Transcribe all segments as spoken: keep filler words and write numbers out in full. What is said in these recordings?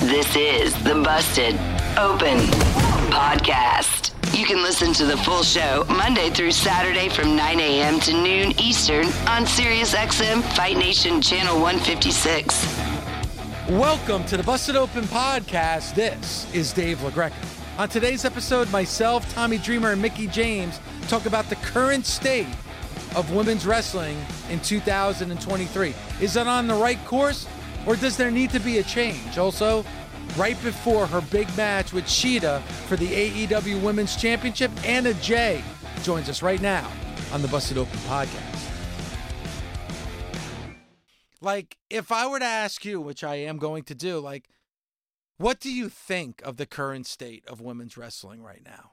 This is the Busted Open Podcast. You can listen to the full show Monday through Saturday from nine a.m. to noon Eastern on SiriusXM Fight Nation Channel one fifty-six. Welcome to the Busted Open Podcast. This is Dave LaGreca. On today's episode, myself, Tommy Dreamer, and Mickie James talk about the current state of women's wrestling in two thousand twenty-three. Is that on the right course? Or does there need to be a change? Also, right before her big match with Shida for the A E W Women's Championship, Anna Jay joins us right now on the Busted Open Podcast. Like, if I were to ask you, which I am going to do, like, what do you think of the current state of women's wrestling right now?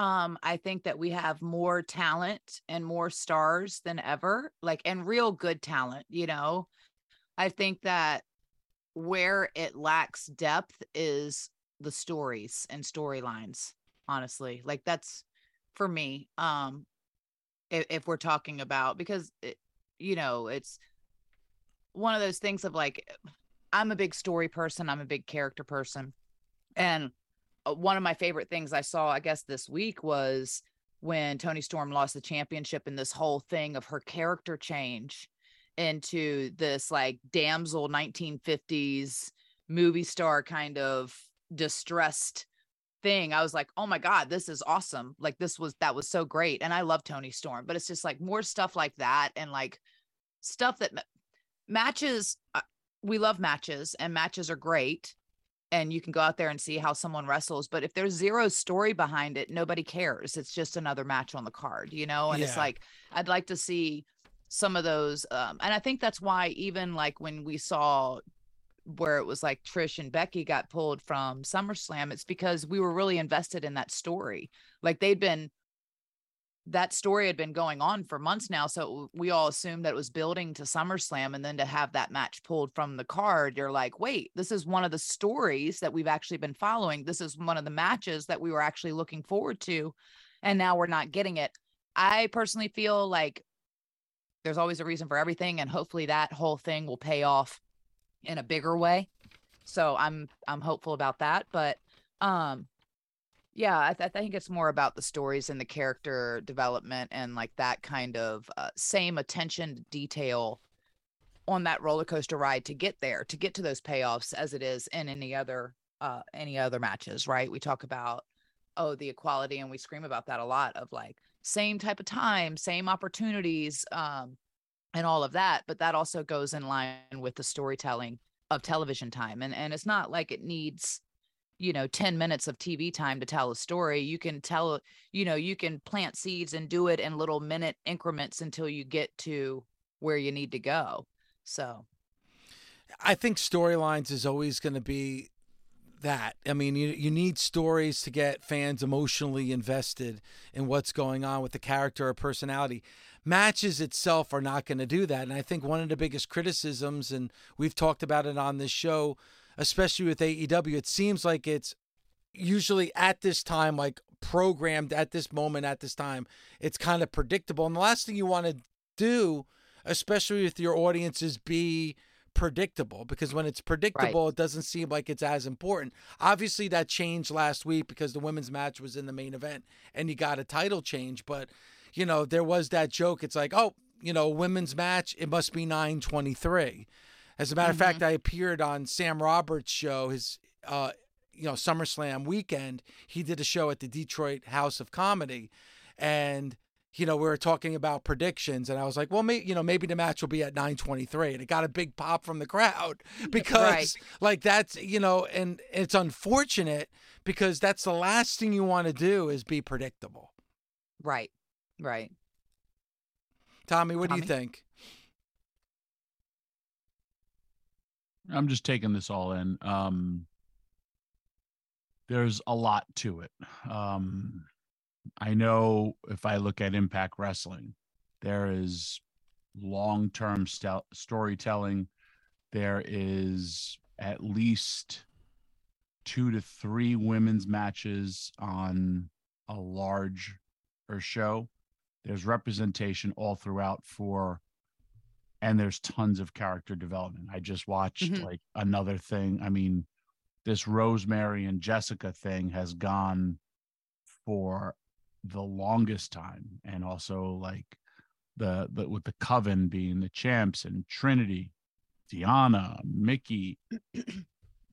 Um, I think that we have more talent and more stars than ever, like, and real good talent, you know. I think that where it lacks depth is the stories and storylines, honestly. Like, that's for me. Um, if, if we're talking about, because, it, you know, it's one of those things of like, I'm a big story person. I'm a big character person. And one of my favorite things I saw, I guess, this week was when Toni Storm lost the championship and this whole thing of her character change into this like damsel nineteen fifties movie star kind of distressed thing. I was like, oh my God, this is awesome. Like, this was, that was so great. And I love Toni Storm, but it's just like more stuff like that. And like stuff that ma- matches, uh, we love matches and matches are great. And you can go out there and see how someone wrestles. But if there's zero story behind it, nobody cares. It's just another match on the card, you know? And yeah. It's like, I'd like to see some of those. Um, and I think that's why even like when we saw where it was like Trish and Becky got pulled from SummerSlam, it's because we were really invested in that story. Like they'd been, that story had been going on for months now. So we all assumed that it was building to SummerSlam, and then to have that match pulled from the card, you're like, wait, this is one of the stories that we've actually been following. This is one of the matches that we were actually looking forward to. And now we're not getting it. I personally feel like there's always a reason for everything. And hopefully that whole thing will pay off in a bigger way. So I'm, I'm hopeful about that, but, um, yeah, I, th- I think it's more about the stories and the character development and like that kind of uh, same attention to detail on that roller coaster ride to get there, to get to those payoffs as it is in any other uh, any other matches, right? We talk about, oh, the equality, and we scream about that a lot of like same type of time, same opportunities, um, and all of that. But that also goes in line with the storytelling of television time. And and it's not like it needs, you know, ten minutes of T V time to tell a story. You can tell, you know, you can plant seeds and do it in little minute increments until you get to where you need to go. So I think storylines is always going to be that. I mean, you you need stories to get fans emotionally invested in what's going on with the character or personality. Matches itself are not going to do that. And I think one of the biggest criticisms, and we've talked about it on this show, especially with A E W, it seems like it's usually at this time, like programmed at this moment, at this time, it's kind of predictable. And the last thing you want to do, especially with your audience, is be predictable, because when it's predictable, right, it doesn't seem like it's as important. Obviously that changed last week because the women's match was in the main event and you got a title change. But, you know, there was that joke. It's like, oh, you know, women's match, it must be nine twenty-three. As a matter of mm-hmm. fact, I appeared on Sam Roberts' show, his uh, you know, SummerSlam weekend. He did a show at the Detroit House of Comedy, and you know, we were talking about predictions, and I was like, well, may, you know, maybe the match will be at nine twenty-three, and it got a big pop from the crowd because, right. like, that's, you know, and it's unfortunate because that's the last thing you want to do is be predictable. Right, right. Tommy, what Tommy? do you think? I'm just taking this all in. Um, there's a lot to it. Um, I know if I look at Impact Wrestling, there is long-term st- storytelling. There is at least two to three women's matches on a large or show. There's representation all throughout for, and there's tons of character development. I just watched mm-hmm. like another thing. I mean, this Rosemary and Jessica thing has gone for the longest time, and also like the, the with the Coven being the champs and Trinity, Deanna, Mickie,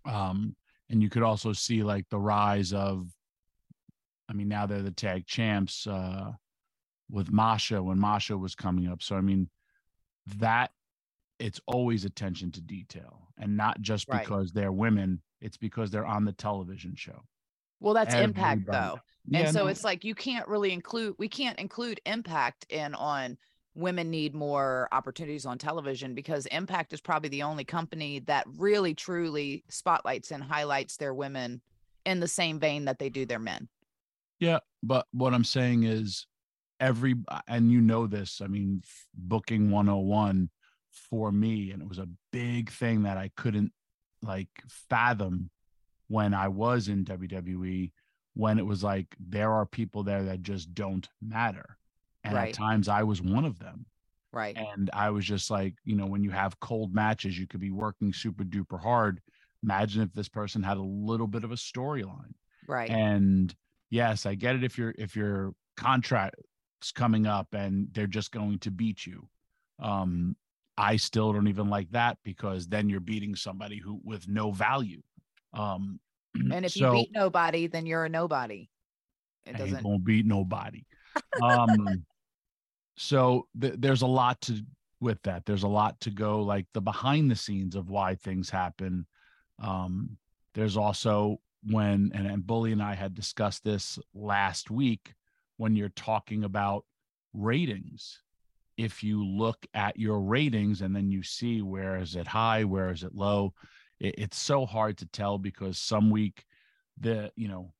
um, and you could also see like the rise of, I mean, now they're the tag champs uh, with Masha when Masha was coming up. So I mean, that it's always attention to detail, and not just right. because they're women; it's because they're on the television show. Well, that's Everybody. Impact though. Yeah, and so no. it's like, you can't really include, we can't include Impact in on women need more opportunities on television, because Impact is probably the only company that really truly spotlights and highlights their women in the same vein that they do their men. Yeah. But what I'm saying is every, and you know this, I mean, booking one oh one for me, and it was a big thing that I couldn't like fathom when I was in W W E, when it was like, there are people there that just don't matter. And right. at times I was one of them. Right. And I was just like, you know, when you have cold matches, you could be working super duper hard. Imagine if this person had a little bit of a storyline. Right. And yes, I get it. If you're, if your contract's coming up and they're just going to beat you. Um, I still don't even like that, because then you're beating somebody who with no value. Um, and if so, you beat nobody, then you're a nobody. It doesn't, I ain't gonna beat nobody. Um, so th- there's a lot to with that. There's a lot to go, like the behind the scenes of why things happen. Um, there's also when, and, and Bully and I had discussed this last week, when you're talking about ratings, if you look at your ratings and then you see where is it high, where is it low. It's so hard to tell, because some week the, you know,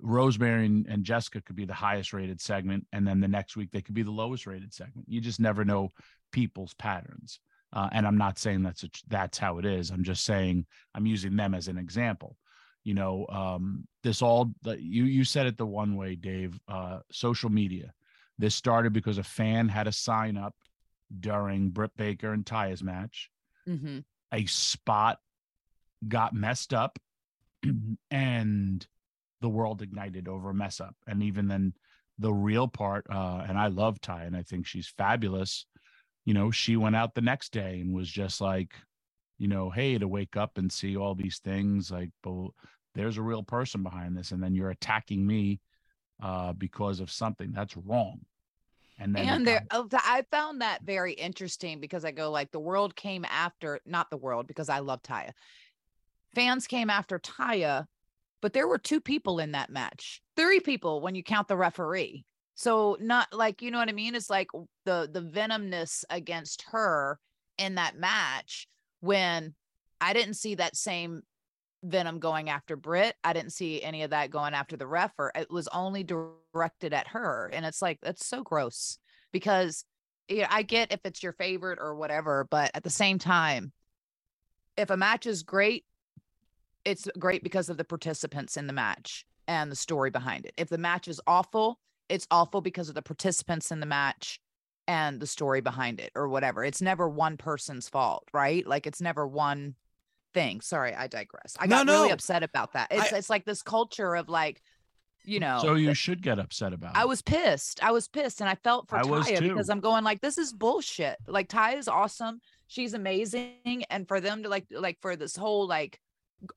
Rosemary and, and Jessica could be the highest rated segment, and then the next week they could be the lowest rated segment. You just never know people's patterns. Uh, and I'm not saying that's, a, that's how it is. I'm just saying, I'm using them as an example, you know, um, this all you, you said it the one way, Dave, uh, social media. This started because a fan had a sign up during Britt Baker and Taya's match. Mm-hmm. A spot got messed up, and the world ignited over a mess up. And even then the real part, uh, and I love Ty, and I think she's fabulous. You know, she went out the next day and was just like, you know, hey, to wake up and see all these things, like, well, there's a real person behind this. And then you're attacking me uh, because of something that's wrong. And, then and there, I found that very interesting, because I go like the world came after, not the world, because I love Taya. Fans came after Taya, but there were two people in that match, three people when you count the referee. So not like, you know what I mean? It's like the, the venomness against her in that match, when I didn't see that same venom going after Britt. I didn't see any of that going after the ref. It was only directed at her. And it's like, that's so gross, because you know, I get if it's your favorite or whatever, but at the same time, if a match is great, it's great because of the participants in the match and the story behind it. If the match is awful, it's awful because of the participants in the match and the story behind it or whatever. It's never one person's fault, right? Like it's never one thing. Sorry, I digress. I no, got no. really upset about that. It's I, it's like this culture of like, you know. So you the, should get upset about it. I was pissed. I was pissed, and I felt for I Taya, because I'm going like, this is bullshit. Like Taya is awesome. She's amazing, and for them to like like for this whole like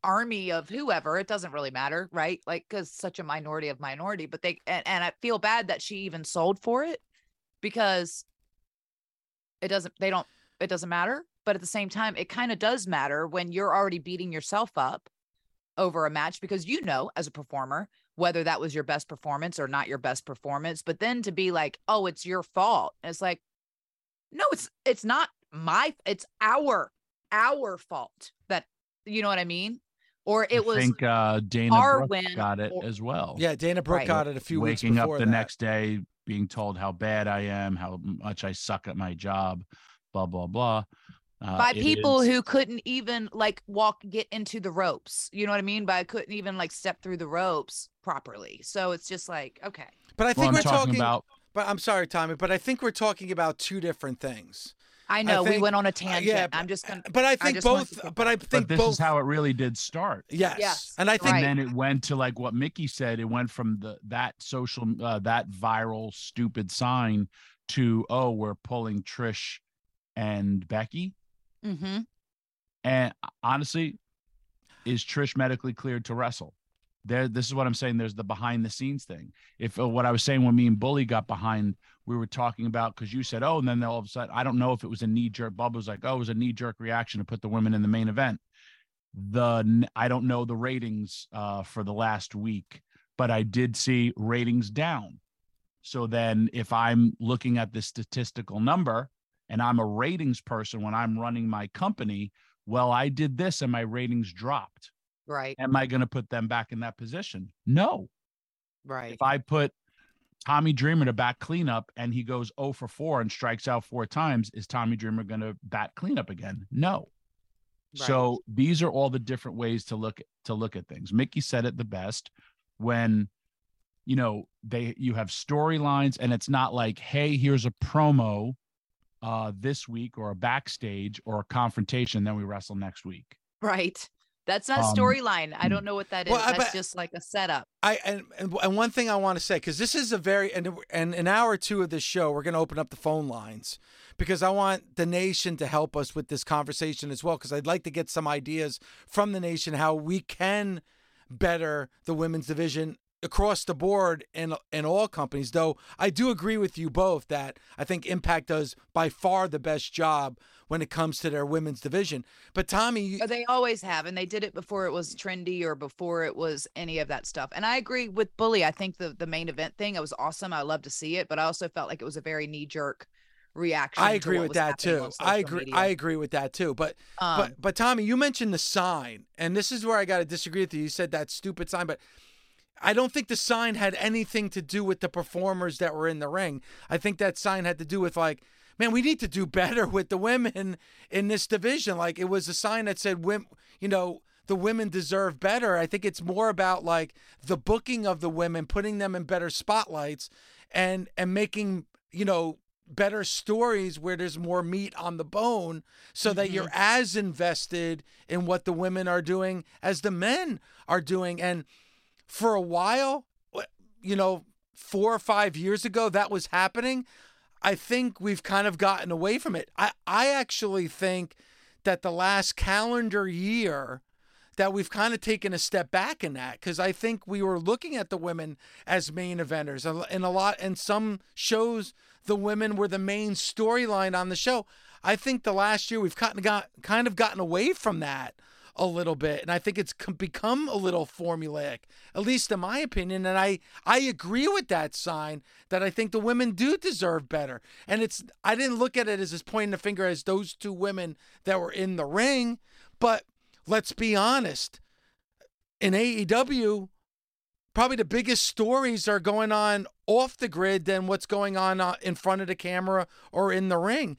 army of whoever, it doesn't really matter, right? Like, because such a minority of minority, but they, and, and I feel bad that she even sold for it, because it doesn't, they don't, it doesn't matter. But at the same time, it kind of does matter when you're already beating yourself up over a match, because you know, as a performer, whether that was your best performance or not your best performance. But then to be like, oh, it's your fault. And it's like, no, it's, it's not my, it's our, our fault that, you know what I mean? Or it I was. I think uh, Dana Brooke got it or, as well. Yeah, Dana Brooke right. got it a few Waking weeks before Waking up the that. next day, being told how bad I am, how much I suck at my job, blah, blah, blah. Uh, By people is... who couldn't even like walk, get into the ropes. You know what I mean? By couldn't even like step through the ropes properly. So it's just like, okay. But I think well, we're talking, talking about. But I'm sorry, Tommy, but I think we're talking about two different things. I know I think, we went on a tangent. Uh, yeah, I'm just gonna. But I think I both. But I think but this both, is how it really did start. Yes, yes. and I think right. and then it went to like what Mickie said. It went from the that social uh, that viral stupid sign to oh we're pulling Trish and Becky. Mm-hmm. And honestly, is Trish medically cleared to wrestle? There, this is what I'm saying. There's the behind the scenes thing. If uh, what I was saying when me and Bully got behind, we were talking about, because you said, oh, and then all of a sudden, I don't know if it was a knee jerk. Bubba was like, oh, it was a knee jerk reaction to put the women in the main event. The I don't know the ratings uh, for the last week, but I did see ratings down. So then if I'm looking at the statistical number and I'm a ratings person when I'm running my company, well, I did this and my ratings dropped. Right. Am I going to put them back in that position? No. Right. If I put Tommy Dreamer to bat cleanup and he goes oh for four and strikes out four times, is Tommy Dreamer going to bat cleanup again? No. Right. So these are all the different ways to look at, to look at things. Mickie said it the best when, you know, they you have storylines and it's not like, hey, here's a promo uh, this week or a backstage or a confrontation, then we wrestle next week. Right. That's not storyline. Um, I don't know what that is. Well, That's just like a setup. I and, and one thing I want to say, because this is a very, and, and an hour or two of this show, we're going to open up the phone lines because I want the nation to help us with this conversation as well, because I'd like to get some ideas from the nation how we can better the women's division across the board in, in all companies. Though I do agree with you both that I think Impact does by far the best job when it comes to their women's division. But Tommy, they always have, and they did it before it was trendy or before it was any of that stuff. And I agree with Bully. I think the, the main event thing, it was awesome. I love to see it, but I also felt like it was a very knee jerk reaction. I agree with that too. I agree. Media. I agree with that too. But, um, but, but Tommy, you mentioned the sign, and this is where I got to disagree with you. You said that stupid sign, but I don't think the sign had anything to do with the performers that were in the ring. I think that sign had to do with like, man, we need to do better with the women in this division. Like, it was a sign that said, you know, the women deserve better. I think it's more about like the booking of the women, putting them in better spotlights and, and making, you know, better stories where there's more meat on the bone so that mm-hmm. you're as invested in what the women are doing as the men are doing. And for a while, you know, four or five years ago, that was happening. I think we've kind of gotten away from it. I, I actually think that the last calendar year that we've kind of taken a step back in that, because I think we were looking at the women as main eventers, and a lot, and some shows the women were the main storyline on the show. I think the last year we've gotten, got, kind of gotten away from that a little bit, and I think it's become a little formulaic, at least in my opinion. And I, I agree with that sign that I think the women do deserve better. And it's, I didn't look at it as just pointing the finger as those two women that were in the ring, but let's be honest, in A E W, probably the biggest stories are going on off the grid than what's going on in front of the camera or in the ring.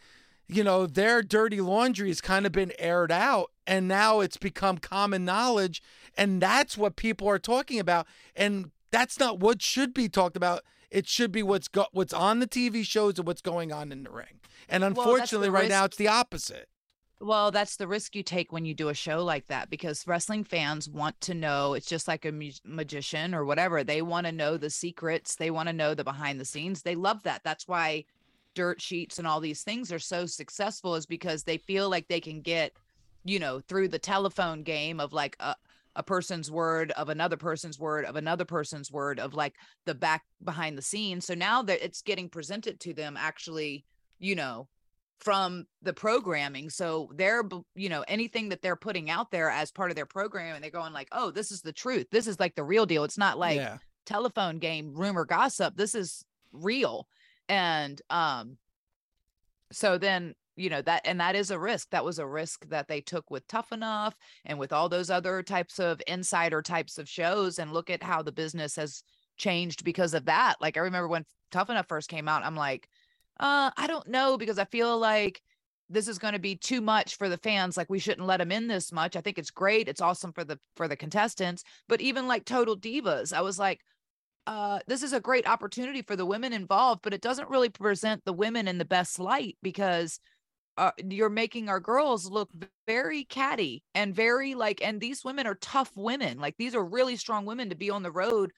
You know, their dirty laundry has kind of been aired out, and now it's become common knowledge, and that's what people are talking about. And that's not what should be talked about. It should be what's go- what's on the T V shows and what's going on in the ring. And unfortunately, well, right risk- now, it's the opposite. Well, that's the risk you take when you do a show like that, because wrestling fans want to know. It's just like a mu- magician or whatever. They want to know the secrets. They want to know the behind the scenes. They love that. That's why dirt sheets and all these things are so successful, is because they feel like they can get you know, through the telephone game of like a, a person's word of another person's word of another person's word of like the back behind the scenes. So now that it's getting presented to them actually, you know, from the programming. So they're, you know, anything that they're putting out there as part of their program, and they're going like, oh, this is the truth. This is like the real deal. It's not like yeah. telephone game, rumor, gossip. This is real. And um, so then, you know, that, and that is a risk. That was a risk that they took with Tough Enough and with all those other types of insider types of shows. And look at how the business has changed because of that. Like, I remember when Tough Enough first came out, I'm like, Uh, I don't know, because I feel like this is going to be too much for the fans. Like, we shouldn't let them in this much. I think it's great. It's awesome for the, for the contestants, but even like Total Divas, I was like, uh, this is a great opportunity for the women involved, but it doesn't really present the women in the best light, because uh, you're making our girls look very catty and very like, and these women are tough women. Like, these are really strong women to be on the road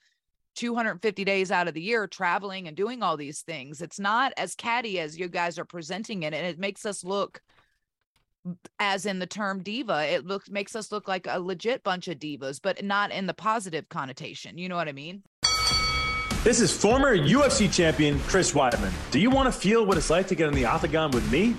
two hundred fifty days out of the year traveling and doing all these things. It's not as catty as you guys are presenting it, and it makes us look, as in the term diva, it looks makes us look like a legit bunch of divas, but not in the positive connotation. You know what I mean? This is former U F C champion Chris Weidman. Do you want to feel what it's like to get in the octagon with me?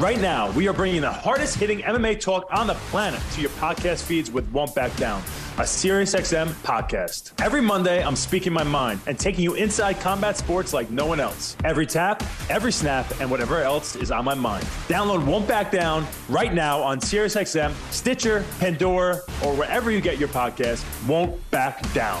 Right now, we are bringing the hardest hitting M M A talk on the planet to your podcast feeds with Won't Back Down, a SiriusXM podcast. Every Monday, I'm speaking my mind and taking you inside combat sports like no one else. Every tap, every snap, and whatever else is on my mind. Download Won't Back Down right now on SiriusXM, Stitcher, Pandora, or wherever you get your podcast. Won't Back Down.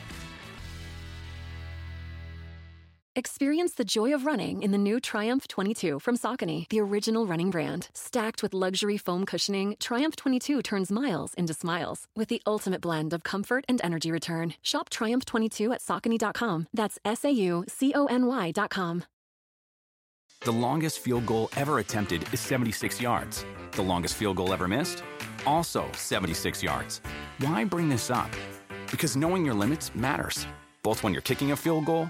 Experience the joy of running in the new Triumph twenty-two from Saucony, the original running brand. Stacked with luxury foam cushioning, Triumph twenty-two turns miles into smiles with the ultimate blend of comfort and energy return. Shop Triumph twenty-two at Saucony dot com. That's S A U C O N Y dot com. The longest field goal ever attempted is seventy-six yards. The longest field goal ever missed? Also seventy-six yards. Why bring this up? Because knowing your limits matters, both when you're kicking a field goal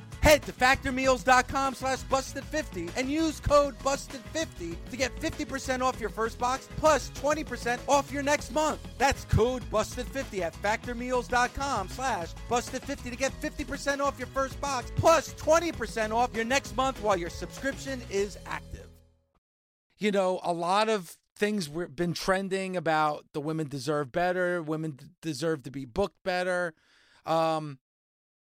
Head to factor meals dot com slash busted fifty and use code busted fifty to get fifty percent off your first box plus twenty percent off your next month. That's code busted fifty at factor meals dot com slash busted fifty to get fifty percent off your first box plus twenty percent off your next month while your subscription is active. You know, a lot of things we've been trending about the women deserve better, women deserve to be booked better. Um...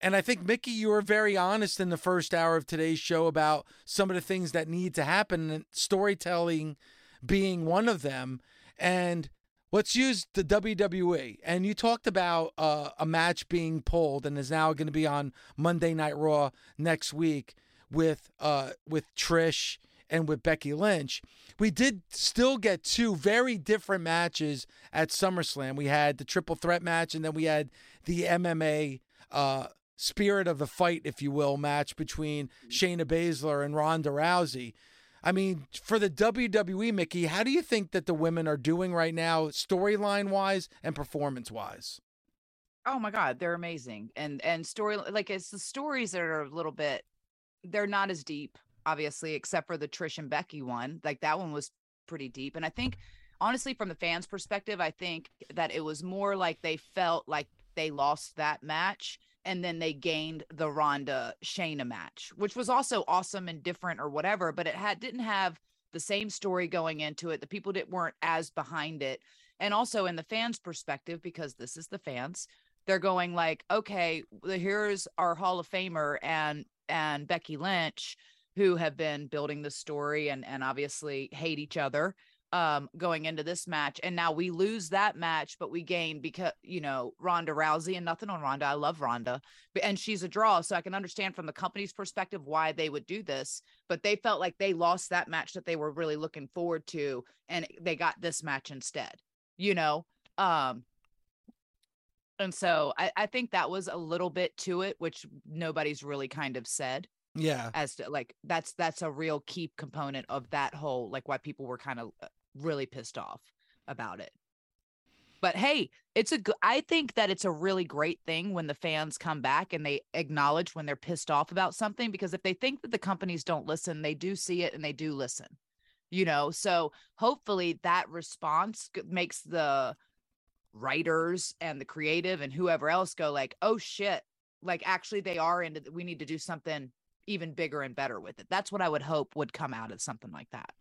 And I think, Mickie, you were very honest in the first hour of today's show about some of the things that need to happen, and storytelling being one of them. And let's use the W W E. And you talked about uh, a match being pulled and is now going to be on Monday Night Raw next week with uh, with Trish and with Becky Lynch. We did still get two very different matches at SummerSlam. We had the triple threat match, and then we had the M M A uh, spirit of the fight, if you will, match between Shayna Baszler and Ronda Rousey. I mean, for the W W E, Mickie, how do you think that the women are doing right now, storyline-wise and performance-wise? Oh, my God, they're amazing. And and story, like, it's the stories that are a little bit, they're not as deep, obviously, except for the Trish and Becky one. Like, that one was pretty deep. And I think, honestly, from the fans' perspective, I think that it was more like they felt like they lost that match, and then they gained the Ronda Shayna match, which was also awesome and different or whatever, but it had didn't have the same story going into it. The people that weren't as behind it. And also in the fans' perspective, because this is the fans, they're going like, okay, here's our Hall of Famer and and Becky Lynch, who have been building the story and and obviously hate each other um, going into this match. And now we lose that match, but we gain because, you know, Ronda Rousey, and nothing on Ronda. I love Ronda, but, and she's a draw. So I can understand from the company's perspective why they would do this, but they felt like they lost that match that they were really looking forward to. And they got this match instead, you know? Um, and so I, I think that was a little bit to it, which nobody's really kind of said. Yeah. As to like, that's, that's a real key component of that whole, like why people were kind of really pissed off about it. But hey, it's a good, I think that it's a really great thing when the fans come back and they acknowledge when they're pissed off about something, because if they think that the companies don't listen, they do see it and they do listen, you know? So hopefully that response makes the writers and the creative and whoever else go like, oh shit, like actually they are into, we need to do something even bigger and better with it. That's what I would hope would come out of something like that.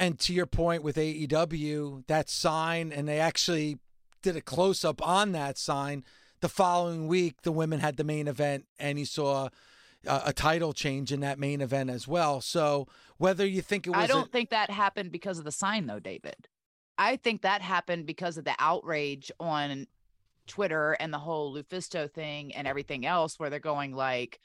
And to your point with A E W, that sign, and they actually did a close-up on that sign. The following week, the women had the main event, and you saw a, a title change in that main event as well. So whether you think it was... I don't a- think that happened because of the sign, though, David. I think that happened because of the outrage on Twitter and the whole Lufisto thing and everything else, where they're going like,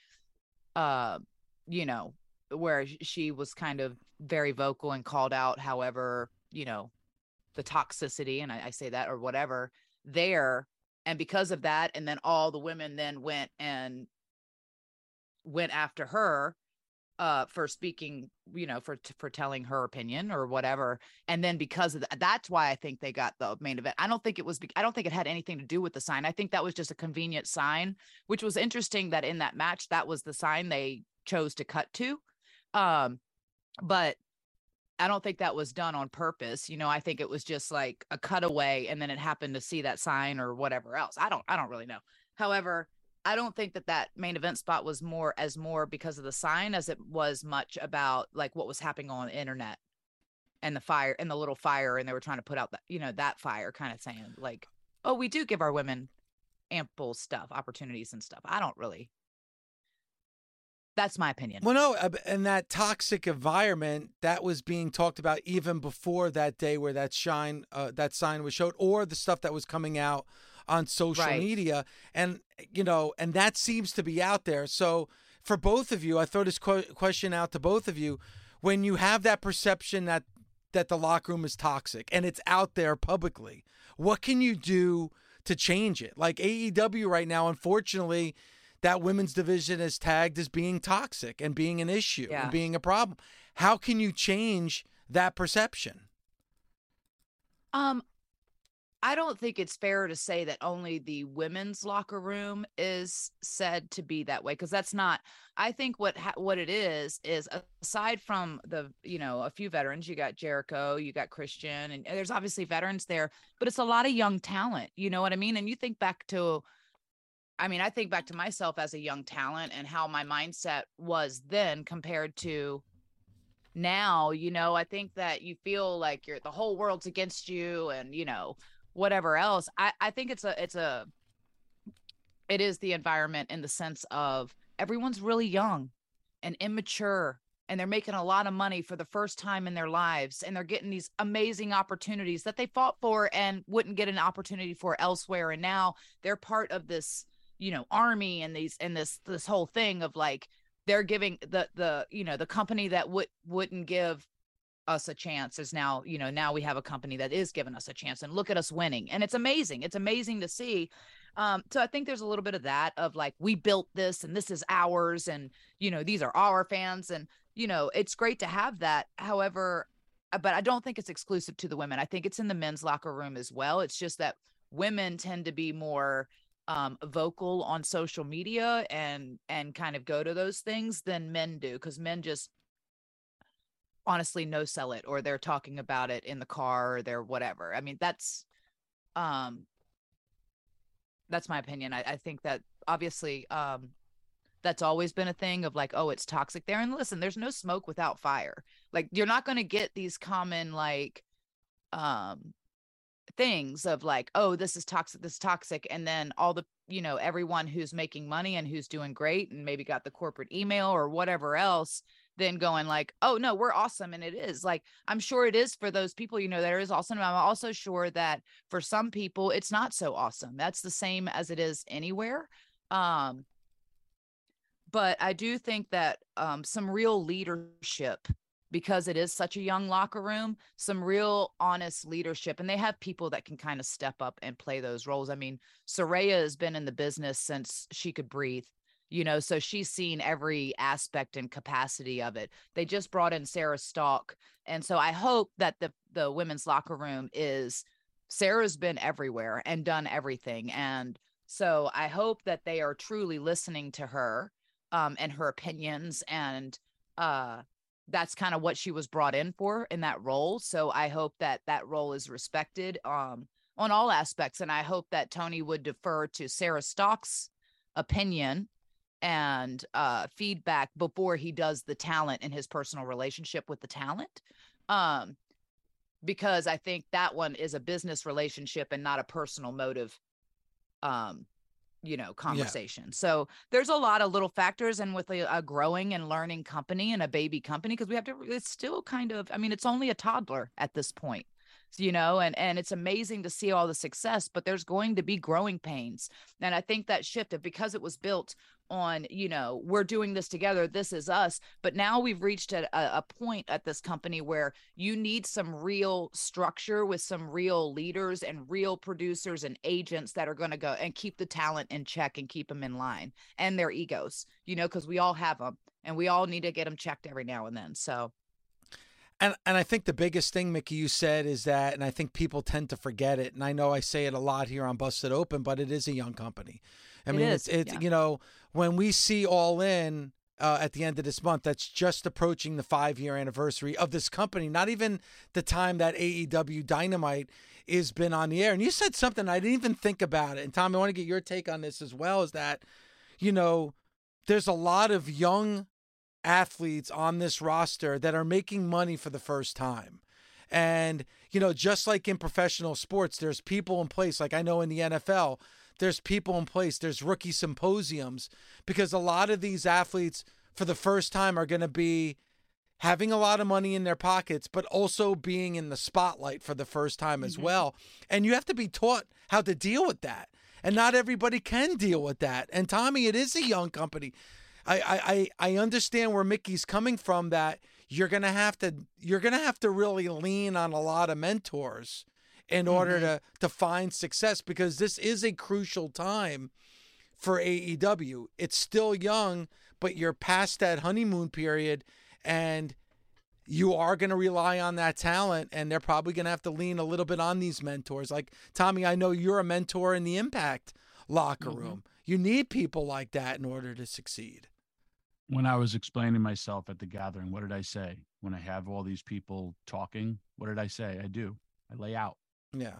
uh, you know, where she was kind of very vocal and called out, however, you know, the toxicity, and I, I say that or whatever there. And because of that, and then all the women then went and went after her uh, for speaking, you know, for, for telling her opinion or whatever. And then because of that, that's why I think they got the main event. I don't think it was, I don't think it had anything to do with the sign. I think that was just a convenient sign, which was interesting that in that match, that was the sign they chose to cut to. Um, but I don't think that was done on purpose. You know, I think it was just like a cutaway, and then it happened to see that sign or whatever else. I don't, I don't really know. However, I don't think that that main event spot was more as more because of the sign as it was much about like what was happening on the internet and the fire and the little fire. And they were trying to put out that, you know, that fire kind of saying like, oh, we do give our women ample stuff, opportunities and stuff. I don't really. That's my opinion. Well, no, and that toxic environment that was being talked about even before that day where that shine, uh, that sign was showed, or the stuff that was coming out on social right. media, and you know, and that seems to be out there. So, for both of you, I throw this qu- question out to both of you: when you have that perception that that the locker room is toxic and it's out there publicly, what can you do to change it? Like A E W right now, unfortunately, that women's division is tagged as being toxic and being an issue yeah. and being a problem. How can you change that perception? Um, I don't think it's fair to say that only the women's locker room is said to be that way, because that's not, I think what ha- what it is, is aside from the, you know, a few veterans, you got Jericho, you got Christian, and there's obviously veterans there, but it's a lot of young talent. You know what I mean? And you think back to, I mean, I think back to myself as a young talent and how my mindset was then compared to now, you know, I think that you feel like you're the whole world's against you and, you know, whatever else. I, I think it's a, it's a, it is the environment in the sense of everyone's really young and immature and they're making a lot of money for the first time in their lives, and they're getting these amazing opportunities that they fought for and wouldn't get an opportunity for elsewhere. And now they're part of this, you know, army and these, and this, this whole thing of like, they're giving the, the, you know, the company that would, wouldn't give us a chance is now, you know, now we have a company that is giving us a chance, and look at us winning. And it's amazing. It's amazing to see. Um, so I think there's a little bit of that of like, we built this and this is ours, and, you know, these are our fans, and, you know, it's great to have that. However, but I don't think it's exclusive to the women. I think it's in the men's locker room as well. It's just that women tend to be more um, vocal on social media and, and kind of go to those things than men do. 'Cause men just honestly no sell it, or they're talking about it in the car, or they're whatever. I mean, that's, um, that's my opinion. I, I think that obviously, um, that's always been a thing of like, oh, it's toxic there. And listen, there's no smoke without fire. Like, you're not going to get these common, like, um, things of like, oh, this is toxic, this is toxic. And then all the, you know, everyone who's making money and who's doing great and maybe got the corporate email or whatever else, then going like, oh no, we're awesome. And it is like, I'm sure it is for those people, you know, that is awesome. I'm also sure that for some people, it's not so awesome. That's the same as it is anywhere. Um, But I do think that um, some real leadership, because it is such a young locker room, some real honest leadership. And they have people that can kind of step up and play those roles. I mean, Saraya has been in the business since she could breathe, you know, so she's seen every aspect and capacity of it. They just brought in Sarah Stock. And so I hope that the, the women's locker room is, Sarah's been everywhere and done everything. And so I hope that they are truly listening to her. Um, and her opinions, and uh, that's kind of what she was brought in for in that role. So I hope that that role is respected um, on all aspects. And I hope that Toni would defer to Sarah Stock's opinion and uh, feedback before he does the talent and his personal relationship with the talent. Um, because I think that one is a business relationship and not a personal motive um you know, conversation. Yeah. So there's a lot of little factors, and with a, a growing and learning company and a baby company, because we have to, it's still kind of, I mean, it's only a toddler at this point, you know, and, and it's amazing to see all the success, but there's going to be growing pains. And I think that shifted because it was built on, you know, we're doing this together, this is us. But now we've reached a, a point at this company where you need some real structure with some real leaders and real producers and agents that are going to go and keep the talent in check and keep them in line and their egos, you know, because we all have them and we all need to get them checked every now and then. So. And and I think the biggest thing, Mickie, you said is that, and I think people tend to forget it, and I know I say it a lot here on Busted Open, but it is a young company. I it mean, is. it's, it's yeah. You know, when we see All In uh, at the end of this month, that's just approaching the five-year anniversary of this company, not even the time that A E W Dynamite has been on the air. And you said something I didn't even think about it. And, Tom, I want to get your take on this as well, is that, you know, there's a lot of young athletes on this roster that are making money for the first time. And, you know, just like in professional sports, there's people in place. Like I know in the N F L, there's people in place, there's rookie symposiums, because a lot of these athletes for the first time are going to be having a lot of money in their pockets, but also being in the spotlight for the first time mm-hmm. as well. And you have to be taught how to deal with that. And not everybody can deal with that. And Tommy, it is a young company. I, I, I understand where Mickey's coming from, that you're gonna have to you're gonna have to really lean on a lot of mentors in mm-hmm. order to, to find success, because this is a crucial time for A E W. It's still young, but you're past that honeymoon period, and you are gonna rely on that talent, and they're probably gonna have to lean a little bit on these mentors. Like Tommy, I know you're a mentor in the Impact locker mm-hmm. room. You need people like that in order to succeed. When I was explaining myself at the gathering, what did I say? When I have all these people talking, what did I say? I do. I lay out. Yeah.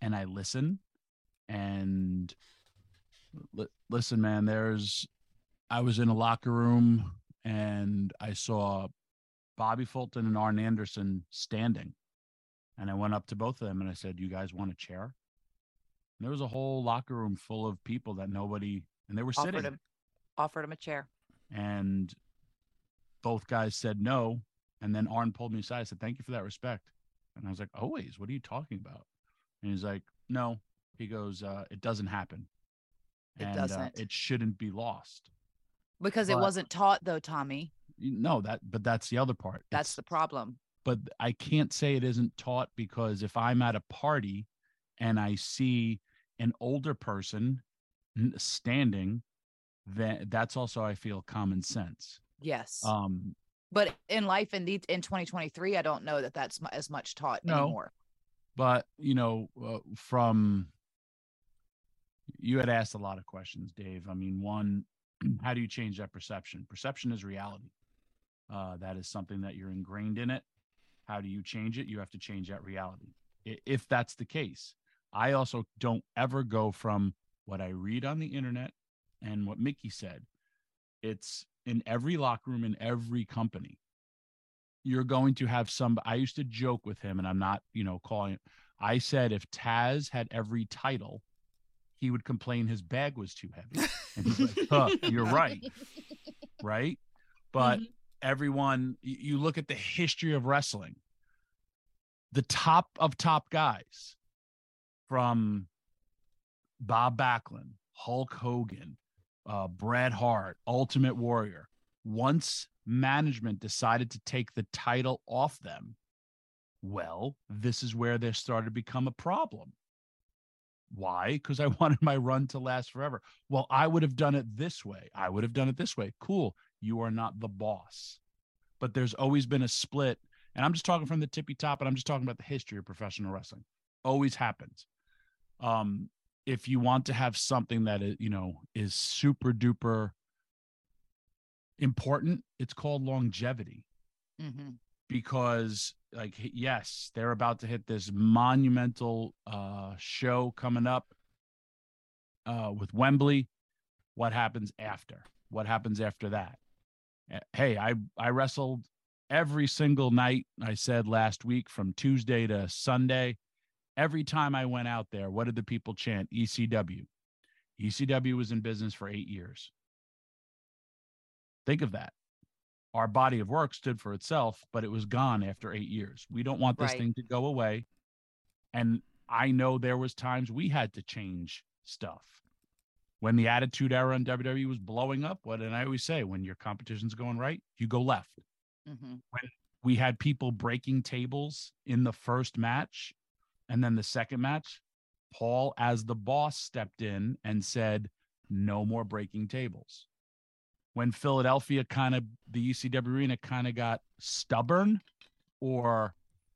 And I listen. And li- listen, man, there's, I was in a locker room and I saw Bobby Fulton and Arn Anderson standing. And I went up to both of them and I said, you guys want a chair? And there was a whole locker room full of people that nobody, and they were offered sitting. Him, offered him a chair. And both guys said no. And then Arn pulled me aside and said, thank you for that respect. And I was like, always, what are you talking about? And he's like, no, he goes, uh, it doesn't happen. It and, doesn't. Uh, it shouldn't be lost. Because but, it wasn't taught though, Tommy. No, that, but that's the other part. That's it's, the problem. But I can't say it isn't taught, because if I'm at a party and I see an older person standing, then that's also, I feel, common sense. Yes. Um, but in life, in the, in twenty twenty-three, I don't know that that's as much taught no, anymore. But, you know, uh, from, you had asked a lot of questions, Dave. I mean, one, how do you change that perception? Perception is reality. Uh, that is something that you're ingrained in it. How do you change it? You have to change that reality. If that's the case, I also don't ever go from what I read on the internet and what Mickie said. It's in every locker room, in every company. You're going to have some, I used to joke with him, and I'm not, you know, calling it. I said, if Taz had every title, he would complain his bag was too heavy. And he's like, huh, you're right. Right. But mm-hmm. everyone, you look at the history of wrestling, the top of top guys, from Bob Backlund, Hulk Hogan, uh, Bret Hart, Ultimate Warrior. Once management decided to take the title off them, well, this is where they started to become a problem. Why? Because I wanted my run to last forever. Well, I would have done it this way. I would have done it this way. Cool. You are not the boss. But there's always been a split. And I'm just talking from the tippy top, and I'm just talking about the history of professional wrestling. Always happens. Um, if you want to have something that is, you know, is super duper important, it's called longevity. Mm-hmm. Because, like, yes, they're about to hit this monumental uh, show coming up uh, with Wembley. What happens after? What happens after that? Hey, I, I wrestled every single night, I said last week, from Tuesday to Sunday. Every time I went out there, what did the people chant? E C W. E C W was in business for eight years. Think of that. Our body of work stood for itself, but it was gone after eight years. We don't want this right. thing to go away. And I know there was times we had to change stuff. When the Attitude Era in W W E was blowing up, what did I always say? When your competition's going right, you go left. Mm-hmm. When we had people breaking tables in the first match, and then the second match, Paul, as the boss, stepped in and said, no more breaking tables. When Philadelphia kind of, the E C W arena kind of got stubborn or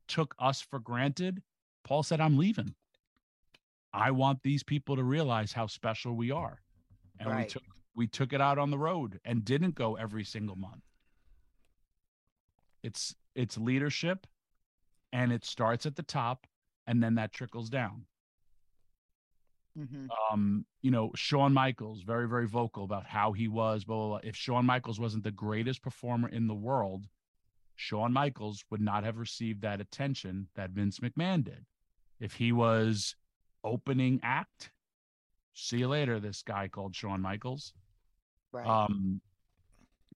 took us for granted, Paul said, I'm leaving. I want these people to realize how special we are. And right. we took we took it out on the road and didn't go every single month. It's it's leadership, and it starts at the top. And then that trickles down. Mm-hmm. Um, you know, Shawn Michaels, very, very vocal about how he was. Blah, blah, blah. If Shawn Michaels wasn't the greatest performer in the world, Shawn Michaels would not have received that attention that Vince McMahon did. If he was opening act, see you later, this guy called Shawn Michaels. Right. Um,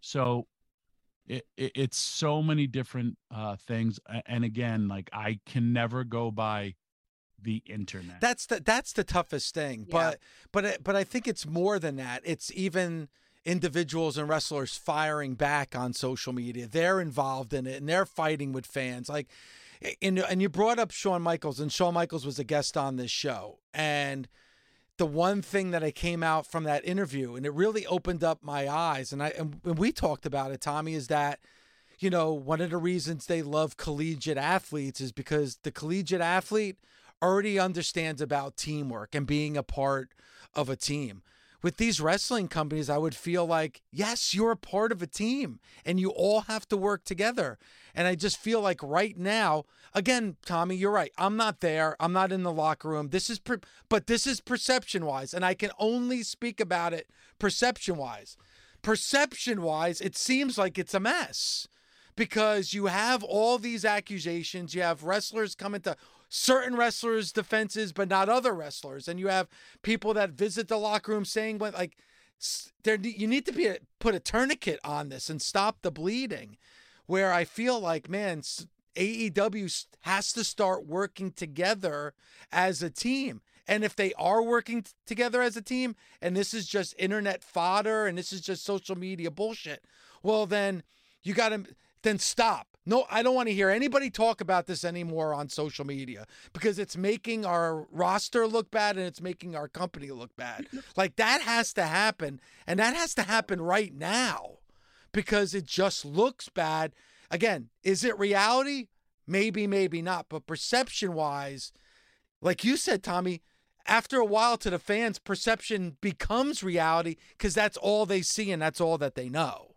so It, it, it's so many different uh, things. And again, like, I can never go by the internet. That's the, that's the toughest thing. Yeah. But, but, but I think it's more than that. It's even individuals and wrestlers firing back on social media. They're involved in it, and they're fighting with fans. Like, and, and you brought up Shawn Michaels, and Shawn Michaels was a guest on this show. And the one thing that I came out from that interview, and it really opened up my eyes, and I and we talked about it, Tommy, is that, you know, one of the reasons they love collegiate athletes is because the collegiate athlete already understands about teamwork and being a part of a team. With these wrestling companies, I would feel like, yes, you're a part of a team, and you all have to work together. And I just feel like right now, again, Tommy, you're right. I'm not there. I'm not in the locker room. This is, per- but this is perception-wise, and I can only speak about it perception-wise. Perception-wise, it seems like it's a mess because you have all these accusations. You have wrestlers coming to certain wrestlers' defenses, but not other wrestlers. And you have people that visit the locker room saying, like, there, you need to be a, put a tourniquet on this and stop the bleeding. Where I feel like, man, A E W has to start working together as a team. And if they are working t- together as a team, and this is just internet fodder and this is just social media bullshit, well, then you got to then stop. No, I don't want to hear anybody talk about this anymore on social media, because it's making our roster look bad and it's making our company look bad. Like, that has to happen, and that has to happen right now, because it just looks bad. Again, is it reality? Maybe, maybe not. But perception-wise, like you said, Tommy, after a while to the fans, perception becomes reality, because that's all they see and that's all that they know.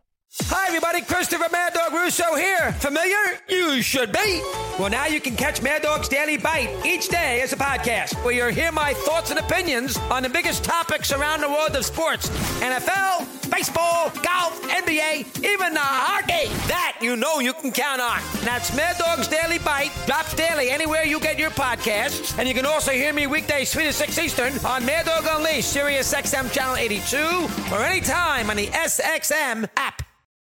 Hi everybody, Christopher Mad Dog Russo here. Familiar? You should be. Well, now you can catch Mad Dog's Daily Bite each day as a podcast, where you'll hear my thoughts and opinions on the biggest topics around the world of sports. N F L, baseball, golf, N B A, even the hockey. That you know you can count on. That's Mad Dog's Daily Bite. Drops daily anywhere you get your podcasts. And you can also hear me weekdays three to six Eastern on Mad Dog Unleashed, SiriusXM Channel eighty-two, or anytime on the S X M app.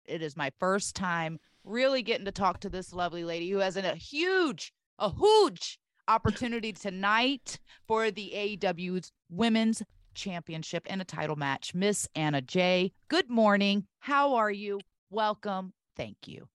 It is my first time really getting to talk to this lovely lady who has a huge, a huge opportunity tonight for the A E W's Women's Championship in a title match. Miss Anna Jay, good morning. How are you? Welcome. Thank you.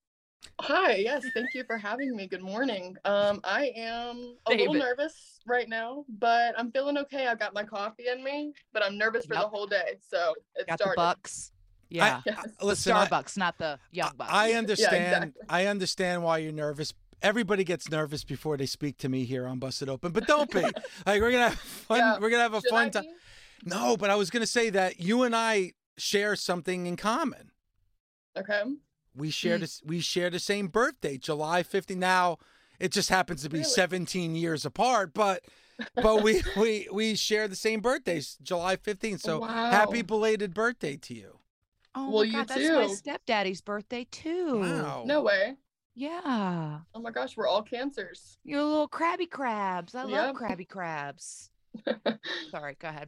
Hi. Yes. Thank you for having me. Good morning. Um, I am a David. little nervous right now, but I'm feeling okay. I've got my coffee in me, but I'm nervous for yep. the whole day. So it got started. The bucks. Yeah, I, I, listen, the Starbucks, I, not the Young Bucks. I understand. Yeah, exactly. I understand why you're nervous. Everybody gets nervous before they speak to me here on Busted Open, but don't be. Like, we're gonna have fun. Yeah. We're gonna have a Should fun time. No, but I was gonna say that you and I share something in common. Okay. We share this. Mm-hmm. We share the same birthday, July fifteenth. Now, it just happens to be really? seventeen years apart, but. But we, we we share the same birthdays, July fifteenth. So wow. Happy belated birthday to you. Oh, well, my God, you that's too. My stepdaddy's birthday, too. Wow. No way. Yeah. Oh, my gosh, we're all cancers. You're little Krabby Krabs. I yep. love Krabby Krabs. Sorry, go ahead.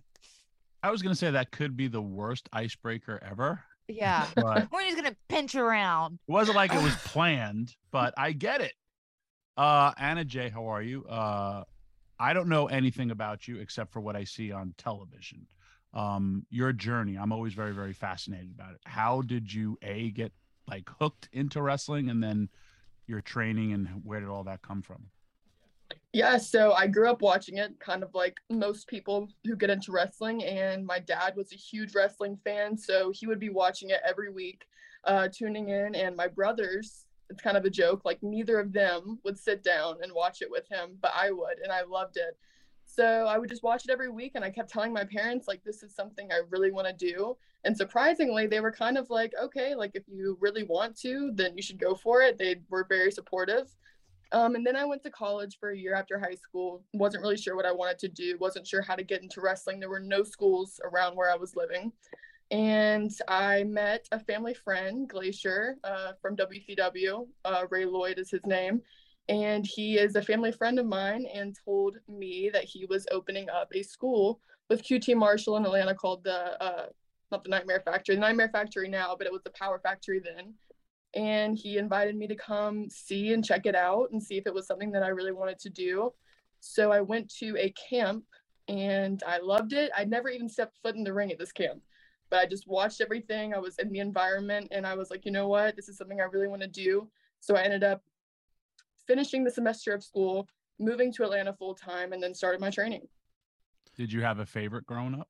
I was going to say that could be the worst icebreaker ever. Yeah. But we're just going to pinch around. It wasn't like it was planned, but I get it. Uh, Anna Jay, how are you? Uh, I don't know anything about you except for what I see on television. Um, your journey. I'm always very, very fascinated about it. How did you a get like hooked into wrestling, and then your training, and where did all that come from? Yeah, so I grew up watching it, kind of like most people who get into wrestling. And my dad was a huge wrestling fan, so he would be watching it every week, uh, tuning in. And my brothers, it's kind of a joke, like neither of them would sit down and watch it with him, but I would, and I loved it. So I would just watch it every week, and I kept telling my parents, like, this is something I really want to do. And surprisingly, they were kind of like, okay, like, if you really want to, then you should go for it. They were very supportive. Um, and then I went to college for a year after high school. Wasn't really sure what I wanted to do. Wasn't sure how to get into wrestling. There were no schools around where I was living. And I met a family friend, Glacier, uh, from W C W. Uh, Ray Lloyd is his name. And he is a family friend of mine, and told me that he was opening up a school with Q T Marshall in Atlanta called the, uh, not the Nightmare Factory, the Nightmare Factory now, but it was the Power Factory then. And he invited me to come see and check it out and see if it was something that I really wanted to do. So I went to a camp, and I loved it. I'd never even stepped foot in the ring at this camp, but I just watched everything. I was in the environment, and I was like, you know what, this is something I really want to do. So I ended up finishing the semester of school, moving to Atlanta full time, and then started my training. Did you have a favorite growing up?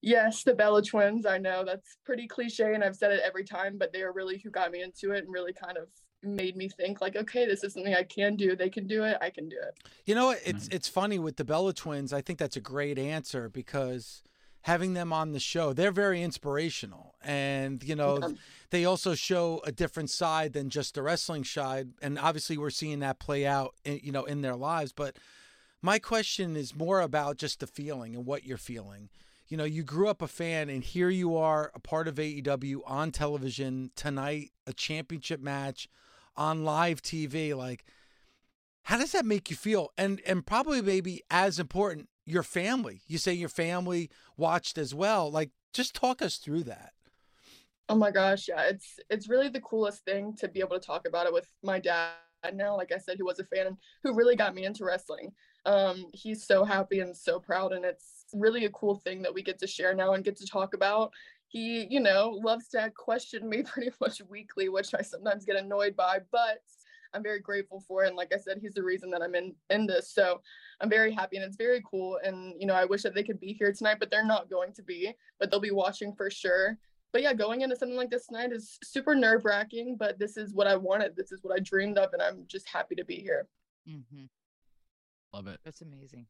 Yes, the Bella Twins. I know that's pretty cliche, and I've said it every time, but they are really who got me into it and really kind of made me think like, okay, this is something I can do. They can do it. I can do it. You know, it's it's funny with the Bella Twins. I think that's a great answer, because having them on the show, they're very inspirational. And, you know, yeah. they also show a different side than just the wrestling side. And obviously we're seeing that play out, in, you know, in their lives. But my question is more about just the feeling and what you're feeling. You know, you grew up a fan, and here you are a part of A E W on television tonight, a championship match on live T V. Like, how does that make you feel? And, and probably maybe as important, your family. You say your family watched as well. Like, just talk us through that. Oh my gosh, yeah, it's it's really the coolest thing to be able to talk about it with my dad now, like I said, who was a fan and who really got me into wrestling. Um, he's so happy and so proud, and it's really a cool thing that we get to share now and get to talk about. He, you know, loves to question me pretty much weekly, which I sometimes get annoyed by, but I'm very grateful for it. And like I said, he's the reason that I'm in, in this. So I'm very happy and it's very cool. And, you know, I wish that they could be here tonight, but they're not going to be, but they'll be watching for sure. But yeah, going into something like this tonight is super nerve wracking, but this is what I wanted. This is what I dreamed of. And I'm just happy to be here. Mm-hmm. Love it. That's amazing.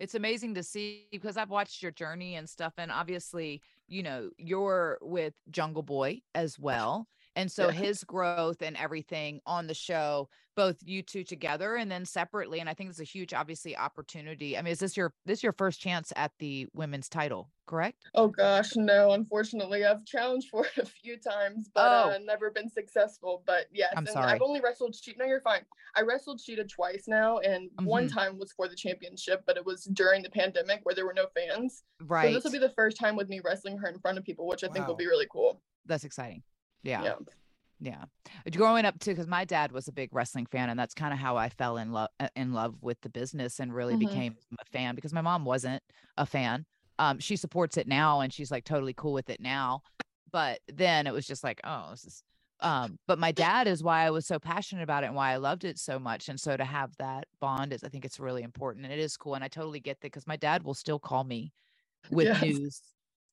It's amazing to see, because I've watched your journey and stuff. And obviously, you know, you're with Jungle Boy as well. And so yeah. his growth and everything on the show, both you two together and then separately. And I think it's a huge, obviously, opportunity. I mean, is this your, this your first chance at the women's title, correct? Oh gosh, no, unfortunately I've challenged for it a few times, but oh. uh, never been successful, but yes. I'm and sorry. I've only wrestled Shida. No, you're fine. I wrestled Shida twice now. And mm-hmm. one time was for the championship, but it was during the pandemic where there were no fans. Right. So this will be the first time with me wrestling her in front of people, which I wow. think will be really cool. That's exciting. Yeah. yeah. Yeah. Growing up too, because my dad was a big wrestling fan, and that's kind of how I fell in love, in love with the business and really mm-hmm. became a fan, because my mom wasn't a fan. Um, she supports it now and she's like totally cool with it now. But then it was just like, oh, this is, um, but my dad is why I was so passionate about it and why I loved it so much. And so to have that bond is, I think it's really important, and it is cool. And I totally get that, because my dad will still call me with yes. news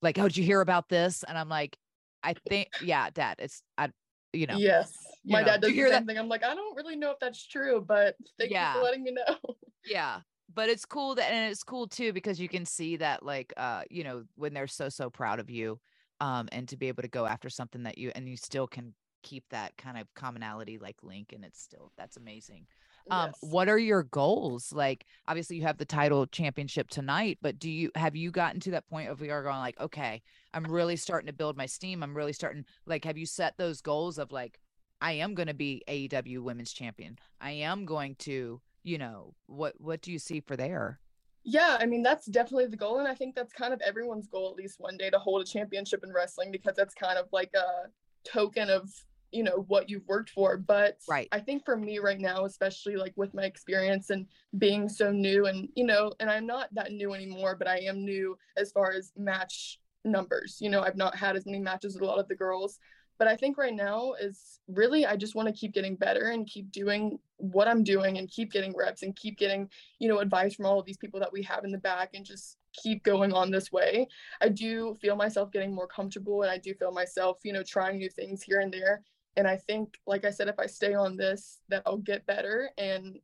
like, oh, did you hear about this? And I'm like, I think, yeah, dad, it's, I, you know, yes, you my know, dad does the same thing. I'm like, I don't really know if that's true, but thank yeah. you for letting me know. Yeah. But it's cool that, and it's cool too, because you can see that, like, uh, you know, when they're so, so proud of you, um, and to be able to go after something that you, and you still can keep that kind of commonality, like link, and it's still, that's amazing. Um, yes. What are your goals? Like, obviously you have the title championship tonight, but do you, have you gotten to that point of we are going like, okay, I'm really starting to build my steam. I'm really starting, like, have you set those goals of like, I am going to be A E W women's champion. I am going to, you know, what, what do you see for there? Yeah, I mean, that's definitely the goal. And I think that's kind of everyone's goal, at least one day, to hold a championship in wrestling, because that's kind of like a token of, you know, what you've worked for. But right. I think for me right now, especially like with my experience and being so new, and, you know, and I'm not that new anymore, but I am new as far as match numbers. You know, I've not had as many matches with a lot of the girls, but I think right now is really, I just want to keep getting better and keep doing what I'm doing and keep getting reps and keep getting, you know, advice from all of these people that we have in the back, and just keep going on this way. I do feel myself getting more comfortable, and I do feel myself, you know, trying new things here and there. And I think, like I said, if I stay on this, that I'll get better and,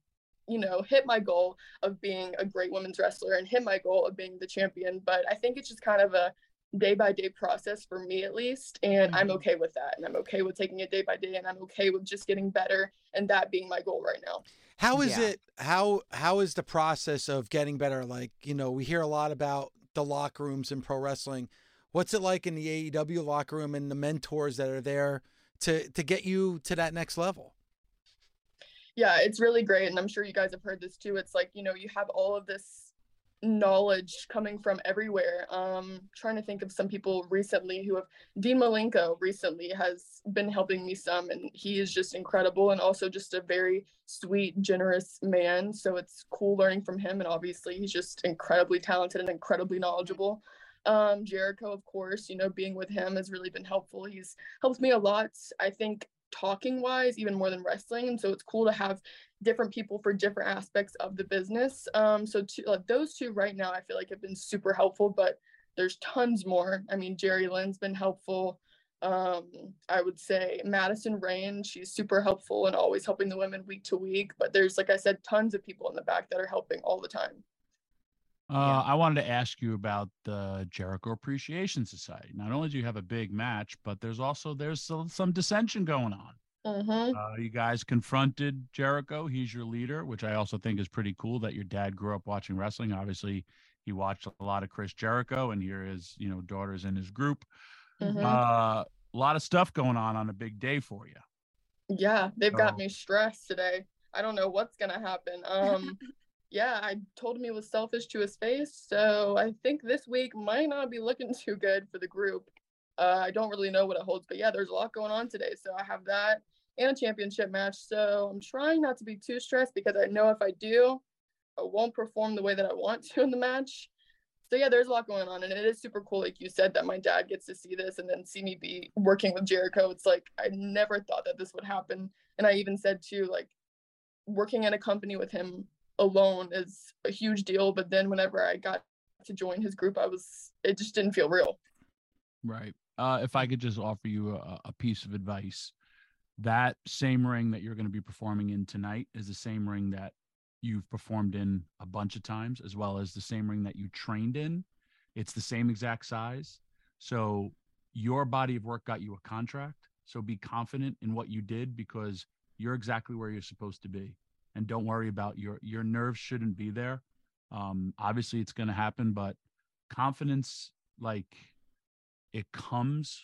you know, hit my goal of being a great women's wrestler and hit my goal of being the champion. But I think it's just kind of a day by day process for me, at least. And mm-hmm. I'm okay with that. And I'm okay with taking it day by day. And I'm okay with just getting better. And that being my goal right now. How is yeah. it? How how is the process of getting better? Like, you know, we hear a lot about the locker rooms in pro wrestling. What's it like in the A E W locker room and the mentors that are there to to get you to that next level? Yeah, it's really great. And I'm sure you guys have heard this too. It's like, you know, you have all of this knowledge coming from everywhere. Um, trying to think of some people recently who have, Dean Malenko recently has been helping me some, and he is just incredible, and also just a very sweet, generous man. So it's cool learning from him. And obviously he's just incredibly talented and incredibly knowledgeable. Um, Jericho, of course, you know, being with him has really been helpful. He's helped me a lot, I think, talking wise, even more than wrestling. And so it's cool to have different people for different aspects of the business. Um, so to, like, those two right now, I feel like have been super helpful, but there's tons more. I mean, Jerry Lynn's been helpful. Um, I would say Madison Rain, she's super helpful and always helping the women week to week. But there's, like I said, tons of people in the back that are helping all the time. Uh, yeah. I wanted to ask you about the Jericho Appreciation Society. Not only do you have a big match, but there's also there's some, some dissension going on. Mm-hmm. Uh, you guys confronted Jericho. He's your leader, which I also think is pretty cool that your dad grew up watching wrestling. Obviously, he watched a lot of Chris Jericho, and here his, you know, daughter's in his group. Mm-hmm. Uh, a lot of stuff going on on a big day for you. Yeah, they've so, got me stressed today. I don't know what's going to happen. Um yeah, I told him he was selfish to his face, so I think this week might not be looking too good for the group. Uh, I don't really know what it holds, but yeah, there's a lot going on today. So I have that and a championship match. So I'm trying not to be too stressed because I know if I do, I won't perform the way that I want to in the match. So yeah, there's a lot going on, and it is super cool, like you said, that my dad gets to see this and then see me be working with Jericho. It's like, I never thought that this would happen. And I even said too, like, working at a company with him alone is a huge deal. But then whenever I got to join his group, I was, it just didn't feel real. Right. Uh, if I could just offer you a, a piece of advice, that same ring that you're going to be performing in tonight is the same ring that you've performed in a bunch of times, as well as the same ring that you trained in. It's the same exact size. So your body of work got you a contract. So be confident in what you did, because you're exactly where you're supposed to be. And don't worry about your, your nerves shouldn't be there. Um, obviously it's going to happen, but confidence, like, it comes.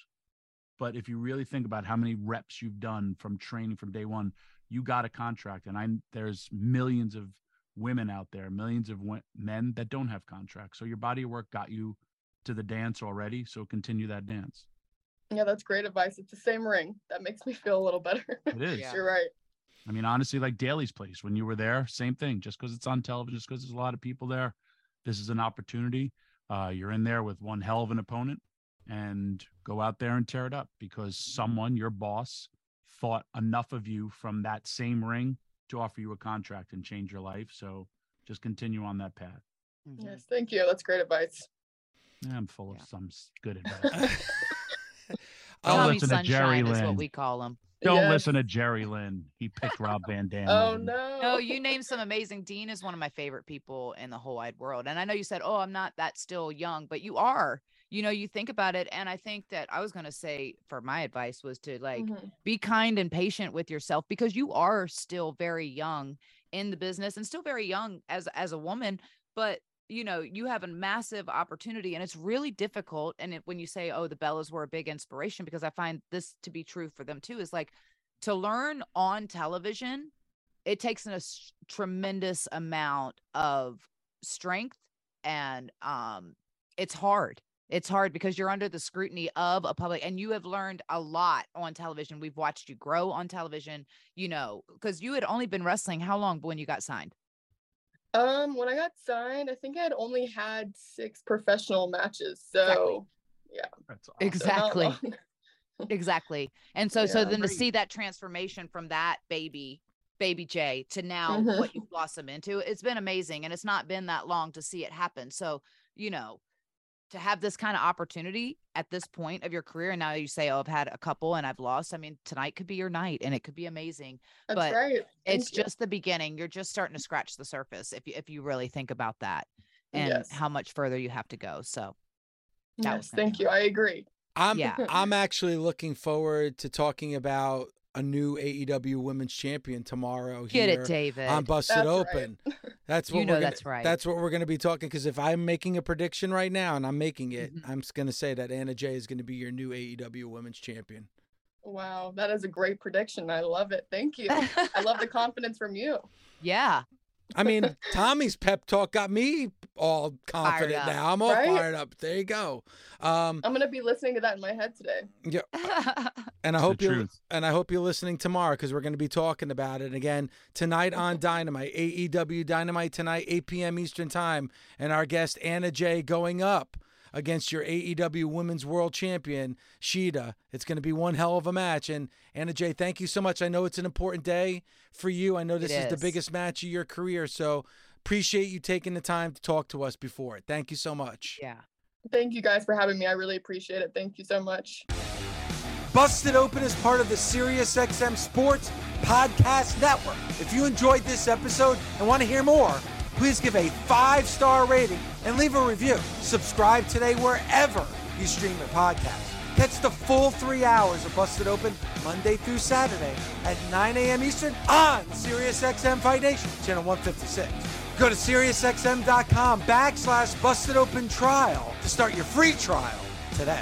But if you really think about how many reps you've done from training from day one, you got a contract. And I'm, there's millions of women out there, millions of w- men that don't have contracts. So your body of work got you to the dance already. So continue that dance. Yeah, that's great advice. It's the same ring. That makes me feel a little better. It is. Yeah. You're right. I mean, honestly, like Daly's Place, when you were there, same thing. Just because it's on television, just because there's a lot of people there, this is an opportunity. Uh, you're in there with one hell of an opponent. And go out there and tear it up, because someone, your boss, thought enough of you from that same ring to offer you a contract and change your life. So just continue on that path. Mm-hmm. Yes, thank you. That's great advice. I'm full yeah. of some good advice. Don't Tommy listen Sunshine to Jerry Lynn. Is what we call him. Don't yes. listen to Jerry Lynn. He picked Rob Van Dam. Oh, no. No, you named some amazing. Dean is one of my favorite people in the whole wide world. And I know you said, oh, I'm not that still young, but you are. You know, you think about it. And I think that I was going to say, for my advice was to, like, mm-hmm. be kind and patient with yourself, because you are still very young in the business and still very young as, as a woman. But, you know, you have a massive opportunity, and it's really difficult. And it, when you say, oh, the Bellas were a big inspiration, because I find this to be true for them too, is like, to learn on television, it takes a s- tremendous amount of strength, and um, it's hard. It's hard because you're under the scrutiny of a public, and you have learned a lot on television. We've watched you grow on television, you know, because you had only been wrestling how long when you got signed? Um, when I got signed, I think I had only had six professional matches. So, exactly. yeah, That's awesome. exactly, so exactly. And so, yeah, so then great. to see that transformation from that baby, baby Jay to now mm-hmm. what you blossom into, it's been amazing, and it's not been that long to see it happen. So, you know, to have this kind of opportunity at this point of your career, and now you say, oh, I've had a couple and I've lost. I mean, tonight could be your night, and it could be amazing. That's but right. It's you. just the beginning. You're just starting to scratch the surface. If you, if you really think about that and yes. how much further you have to go. So that yes, thank you. I agree. I'm, yeah. I'm actually looking forward to talking about a new A E W Women's Champion tomorrow. Get here it, David. On Busted that's Open. Right. That's what you know. We're gonna, that's right. That's what we're going to be talking. Because if I'm making a prediction right now, and I'm making it, mm-hmm. I'm just going to say that Anna Jay is going to be your new A E W Women's Champion. Wow, that is a great prediction. I love it. Thank you. I love the confidence from you. Yeah. I mean, Tommy's pep talk got me all confident now. I'm all right? fired up. There you go. Um, I'm gonna be listening to that in my head today. Yeah, and I hope you and I hope you're listening tomorrow, because we're gonna be talking about it again tonight on Dynamite. A E W Dynamite tonight, eight p.m. Eastern Time, and our guest Anna Jay going up against your A E W Women's World Champion Shida. It's going to be one hell of a match. And Anna Jay, thank you so much. I know it's an important day for you. I know this is, is the biggest match of your career. So appreciate you taking the time to talk to us before it. Thank you so much. Yeah. Thank you guys for having me. I really appreciate it. Thank you so much. Busted Open is part of the SiriusXM Sports Podcast Network. If you enjoyed this episode and want to hear more, please give a five-star rating and leave a review. Subscribe today wherever you stream your podcast. Catch the full three hours of Busted Open Monday through Saturday at nine a.m. Eastern on SiriusXM Fight Nation, channel one fifty-six. Go to SiriusXM.com backslash Busted Open Trial to start your free trial today.